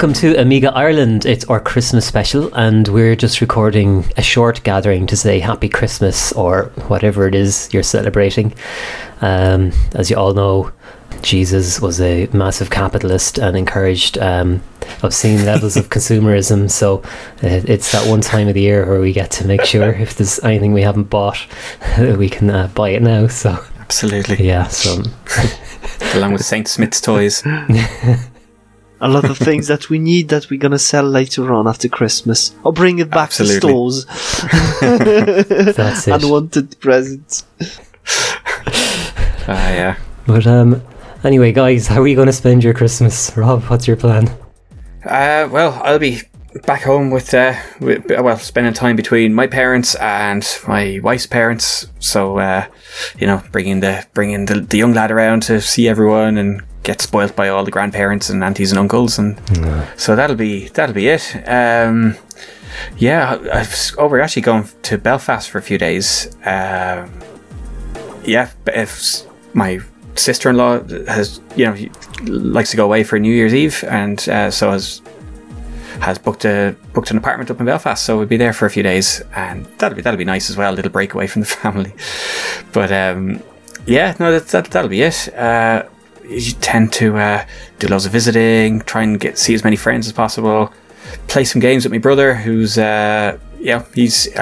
Welcome to Amiga Ireland. It's our Christmas special and we're just recording a short gathering to say Happy Christmas or whatever it is you're celebrating. As you all know, Jesus was a massive capitalist and encouraged obscene levels of consumerism, so it's that one time of the year where we get to make sure if there's anything we haven't bought, we can buy it now. So absolutely. Yeah, so along with St. Smith's toys. A lot of things that we need that we're going to sell later on after Christmas. Or bring it back absolutely. To stores. That's it. Unwanted presents. Yeah. But anyway, guys, how are you going to spend your Christmas? Rob, what's your plan? Well, I'll be back home with spending time between my parents and my wife's parents. So, bringing the young lad around to see everyone and get spoilt by all the grandparents and aunties and uncles, and so that'll be it. We're actually going to Belfast for a few days. If my sister-in-law likes to go away for New Year's Eve, and so has booked an apartment up in Belfast, so we'll be there for a few days, and that'll be nice as well. A little break away from the family, but that'll be it. You tend to do loads of visiting, try and see as many friends as possible, play some games with my brother, who's he's going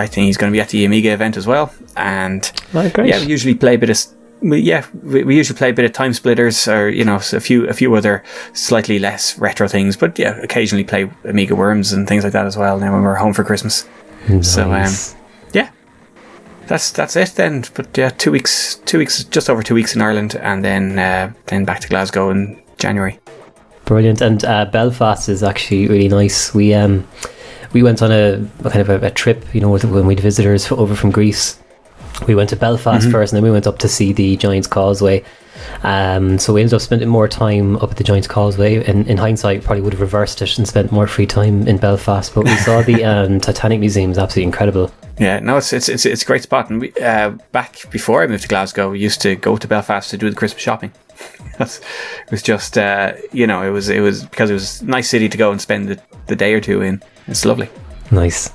to be at the Amiga event as well, and we usually play a bit of Time Splitters, or a few other slightly less retro things, but occasionally play Amiga Worms and things like that as well now when we're home for Christmas. Nice. So that's it then. But yeah, just over two weeks in Ireland, and then back to Glasgow in January. Brilliant. And Belfast is actually really nice. We went on a kind of a trip, when we had visitors over from Greece. We went to Belfast first, and then we went up to see the Giant's Causeway. So we ended up spending more time up at the Giant's Causeway, and in hindsight probably would have reversed it and spent more free time in Belfast, but we saw the Titanic Museum. Is absolutely incredible. Yeah, no, it's a great spot, and we, back before I moved to Glasgow, we used to go to Belfast to do the Christmas shopping. It was just it was because it was a nice city to go and spend the day or two in. It's lovely. Nice.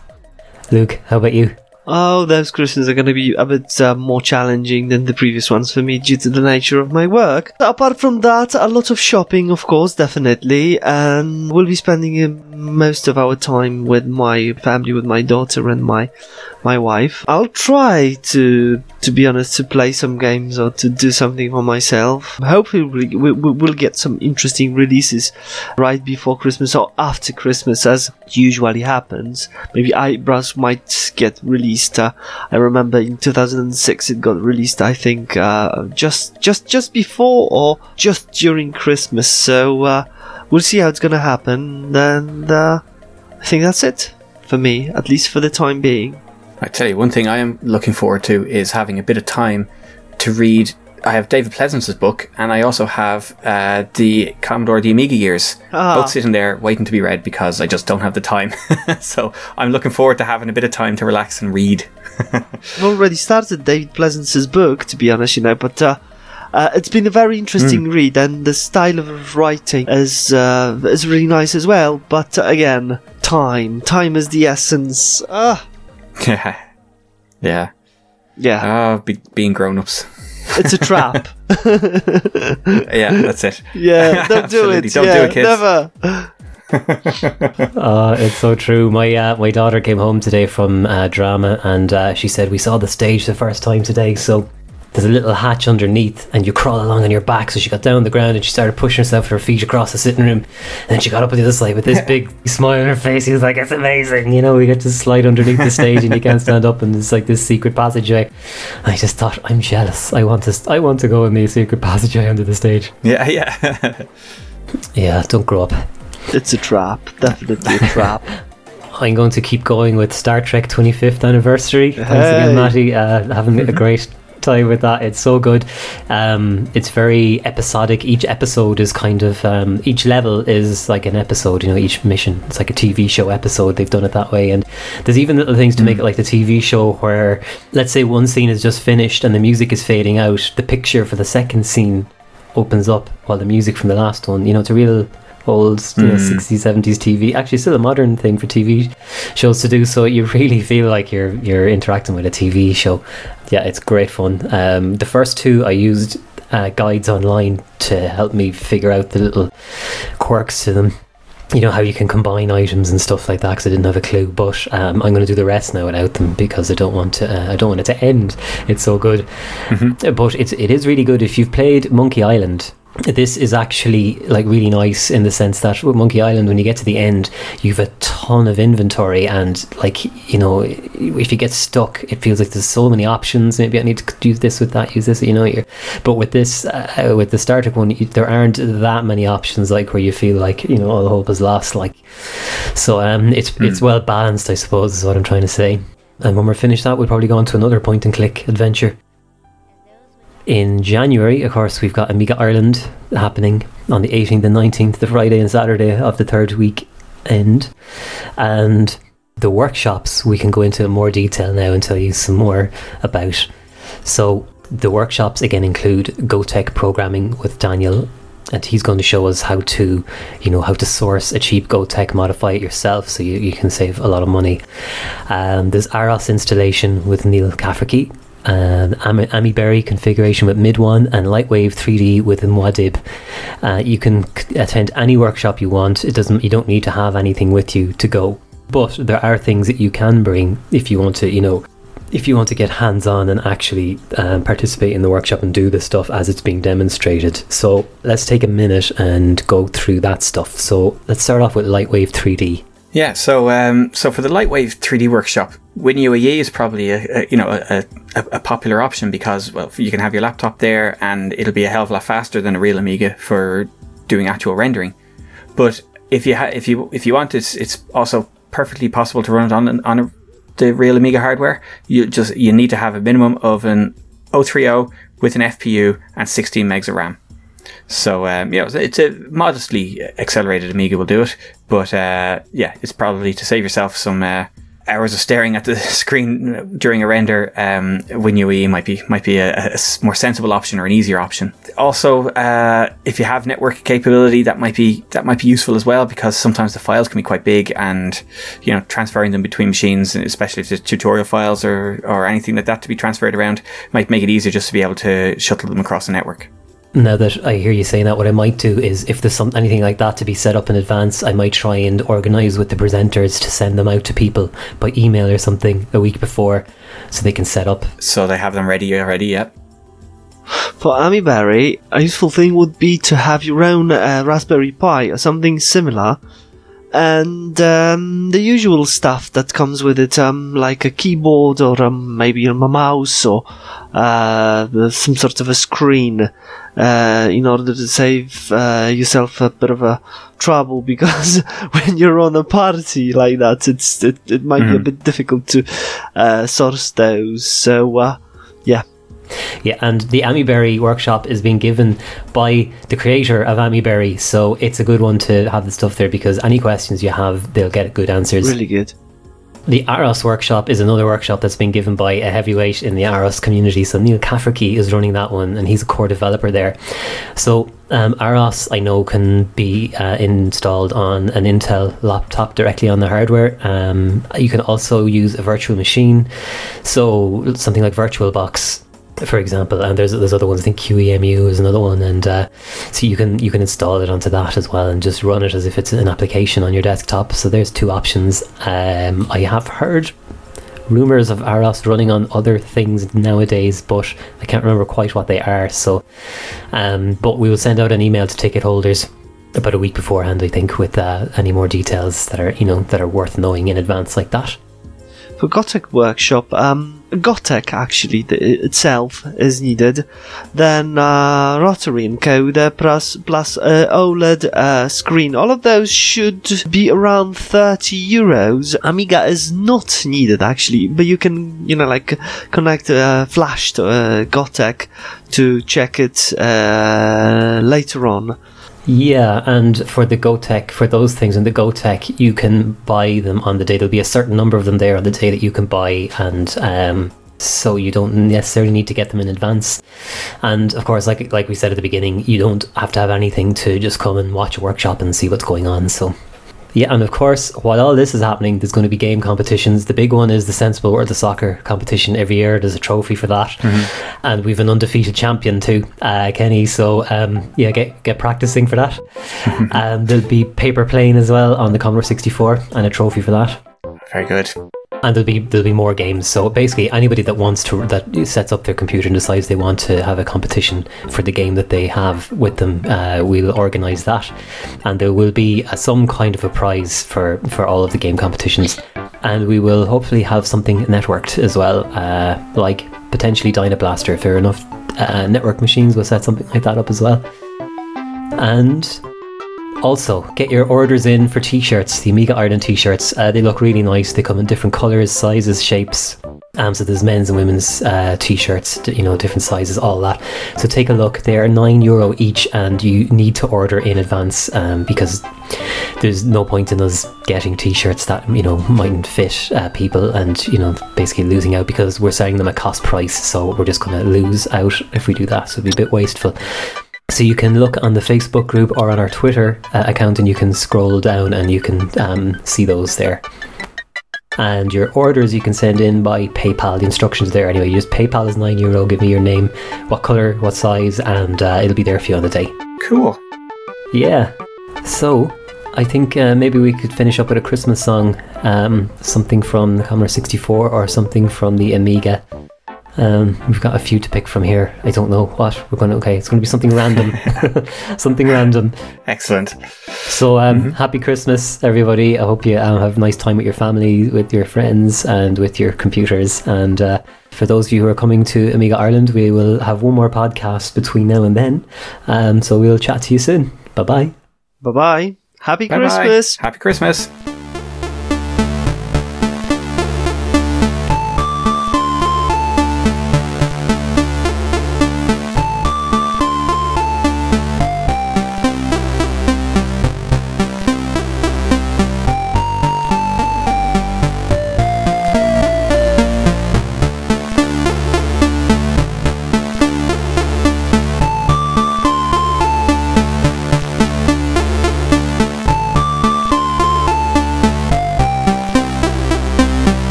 Luke, how about you? Oh, those Christmas are going to be a bit more challenging than the previous ones for me due to the nature of my work. Apart from that, a lot of shopping, of course, definitely. And we'll be spending most of our time with my family, with my daughter and my wife. I'll try to be honest, to play some games or to do something for myself. Hopefully we'll get some interesting releases right before Christmas or after Christmas, as usually happens. Maybe Eyebrows might get released. I remember in 2006 it got released, I think, just before or just during Christmas. So we'll see how it's going to happen. And I think that's it for me, at least for the time being. I tell you, one thing I am looking forward to is having a bit of time to read. I have David Pleasance's book, and I also have the Commodore, the Amiga years, both sitting there waiting to be read because I just don't have the time. So I'm looking forward to having a bit of time to relax and read. I've already started David Pleasance's book, to be honest, but it's been a very interesting read, and the style of writing is really nice as well. But again, time is the essence. Yeah. Being grown-ups. It's a trap. Yeah, that's it. Yeah, don't do it. Don't do it, kids. Never. It's so true. My daughter came home today from drama, and she said we saw the stage the first time today. So there's a little hatch underneath, and you crawl along on your back. So she got down on the ground, and she started pushing herself with her feet across the sitting room. And then she got up on the other side with this big smile on her face. She was like, "It's amazing, we get to slide underneath the stage, and you can't stand up, and it's like this secret passageway." I just thought, I'm jealous. I want to go in the secret passageway under the stage. Yeah. Yeah, don't grow up. It's a trap, definitely a trap. I'm going to keep going with Star Trek 25th anniversary. Hey. Thanks again, Matty. Having a great time with that. It's so good. It's very episodic. Each episode is kind of each level is like an episode, each mission. It's like a TV show episode. They've done it that way, and there's even little things to make it like the TV show, where let's say one scene is just finished and the music is fading out, the picture for the second scene opens up while the music from the last one, it's a real old 60s, 70s TV, actually still a modern thing for TV shows to do, so you really feel like you're interacting with a TV show. Yeah, it's great fun. The first two I used guides online to help me figure out the little quirks to them. You know, how you can combine items and stuff like that, because I didn't have a clue. But I'm going to do the rest now without them, because I don't want to. I don't want it to end. It's so good. Mm-hmm. But it is really good if you've played Monkey Island. This is actually like really nice in the sense that with Monkey Island, when you get to the end, you've a ton of inventory, and like, you know, if you get stuck, it feels like there's so many options. Maybe I need to do this with that, use this, you know. But with this, with the Star Trek one, there aren't that many options, like where you feel like, you know, all hope is lost. Like, so it's well balanced, I suppose, is what I'm trying to say. And when we're finished that, we'll probably go on to another point and click adventure. In January, of course, we've got Amiga Ireland happening on the 18th and 19th, the Friday and Saturday of the third week end. And the workshops, we can go into in more detail now and tell you some more about. So the workshops again include Gotek programming with Daniel, and he's going to show us how to, you know, how to source a cheap Gotek, modify it yourself so you can save a lot of money. There's Aros installation with Neil Kafferke, and AmiBerry configuration with Mid1, and Lightwave 3D with Mwadib. You can attend any workshop you want. You don't need to have anything with you to go, but there are things that you can bring if you want to, you know, if you want to get hands-on and actually participate in the workshop and do the stuff as it's being demonstrated. So let's take a minute and go through that stuff. So let's start off with Lightwave 3D. Yeah, so for the Lightwave 3D workshop, WinUAE is probably a popular option, because, well, you can have your laptop there and it'll be a hell of a lot faster than a real Amiga for doing actual rendering. But if you want, it's also perfectly possible to run it on the real Amiga hardware. You need to have a minimum of an 030 with an FPU and 16 megs of RAM. So, it's a modestly accelerated Amiga will do it, but, it's probably, to save yourself some hours of staring at the screen during a render, WinUAE might be a more sensible option, or an easier option. Also, if you have network capability, that might be useful as well, because sometimes the files can be quite big, and, you know, transferring them between machines, especially if there's tutorial files or anything like that to be transferred around, might make it easier just to be able to shuttle them across the network. Now that I hear you saying that, what I might do is, if there's anything like that to be set up in advance, I might try and organise with the presenters to send them out to people by email or something a week before, so they can set up. So they have them ready already, yep. For AmiBerry, a useful thing would be to have your own Raspberry Pi or something similar, and the usual stuff that comes with it, like a keyboard, or maybe a mouse, or some sort of a screen, in order to save yourself a bit of a trouble, because when you're on a party like that, it might be a bit difficult to source those. So Yeah, and the AmiBerry workshop is being given by the creator of AmiBerry, so it's a good one to have the stuff there, because any questions you have, they'll get good answers. Really good. The Aros workshop is another workshop that's been given by a heavyweight in the Aros community, so Neil Kafferke is running that one, and he's a core developer there. So Aros, I know, can be installed on an Intel laptop directly on the hardware. You can also use a virtual machine, so something like VirtualBox, for example, and there's other ones. I think QEMU is another one, and so you can install it onto that as well, and just run it as if it's an application on your desktop. So there's two options. I have heard rumors of Aros running on other things nowadays, but I can't remember quite what they are. So, but we will send out an email to ticket holders about a week beforehand, I think, with any more details that are worth knowing in advance like that. For Gotek workshop, Gotek actually itself is needed, then rotary encoder plus OLED screen. All of those should be around €30. Amiga is not needed actually, but you can connect a flash to Gotek to check it later on. Yeah, and for the Gotek, for those things in the Gotek, you can buy them on the day. There'll be a certain number of them there on the day that you can buy, and so you don't necessarily need to get them in advance. And of course, like we said at the beginning, you don't have to have anything to just come and watch a workshop and see what's going on. So yeah, and of course, while all this is happening, there's going to be game competitions. The big one is the Sensible World of Soccer competition every year. There's a trophy for that. Mm-hmm. And we've an undefeated champion too, Kenny. So yeah, get practicing for that. And there'll be paper plane as well on the Commodore 64 and a trophy for that. Very good. And there'll be more games. So basically, anybody that wants to, that sets up their computer and decides they want to have a competition for the game that they have with them, we'll organise that. And there will be some kind of a prize for all of the game competitions. And we will hopefully have something networked as well, like potentially Dyna Blaster. If there are enough network machines, we'll set something like that up as well. And also, get your orders in for t-shirts, the Amiga Ireland t-shirts. They look really nice. They come in different colours, sizes, shapes. So there's men's and women's t-shirts, you know, different sizes, all that. So take a look. They are €9 each, and you need to order in advance because there's no point in us getting t-shirts that, you know, mightn't fit people and, you know, basically losing out because we're selling them at cost price. So we're just going to lose out if we do that. So it'd be a bit wasteful. So you can look on the Facebook group or on our Twitter account, and you can scroll down and you can see those there. And your orders you can send in by PayPal. The instructions there anyway. You just PayPal is €9. Give me your name, what colour, what size, and it'll be there for you on the day. Cool. Yeah. So I think maybe we could finish up with a Christmas song, something from the Commodore 64 or something from the Amiga. We've got a few to pick from here. I don't know what we're going to... Okay, it's going to be something random. Something random. Excellent. So, happy Christmas, everybody. I hope you have a nice time with your family, with your friends, and with your computers. And for those of you who are coming to Amiga Ireland, we will have one more podcast between now and then. So we'll chat to you soon. Bye-bye. Bye-bye. Happy Christmas. Happy Christmas.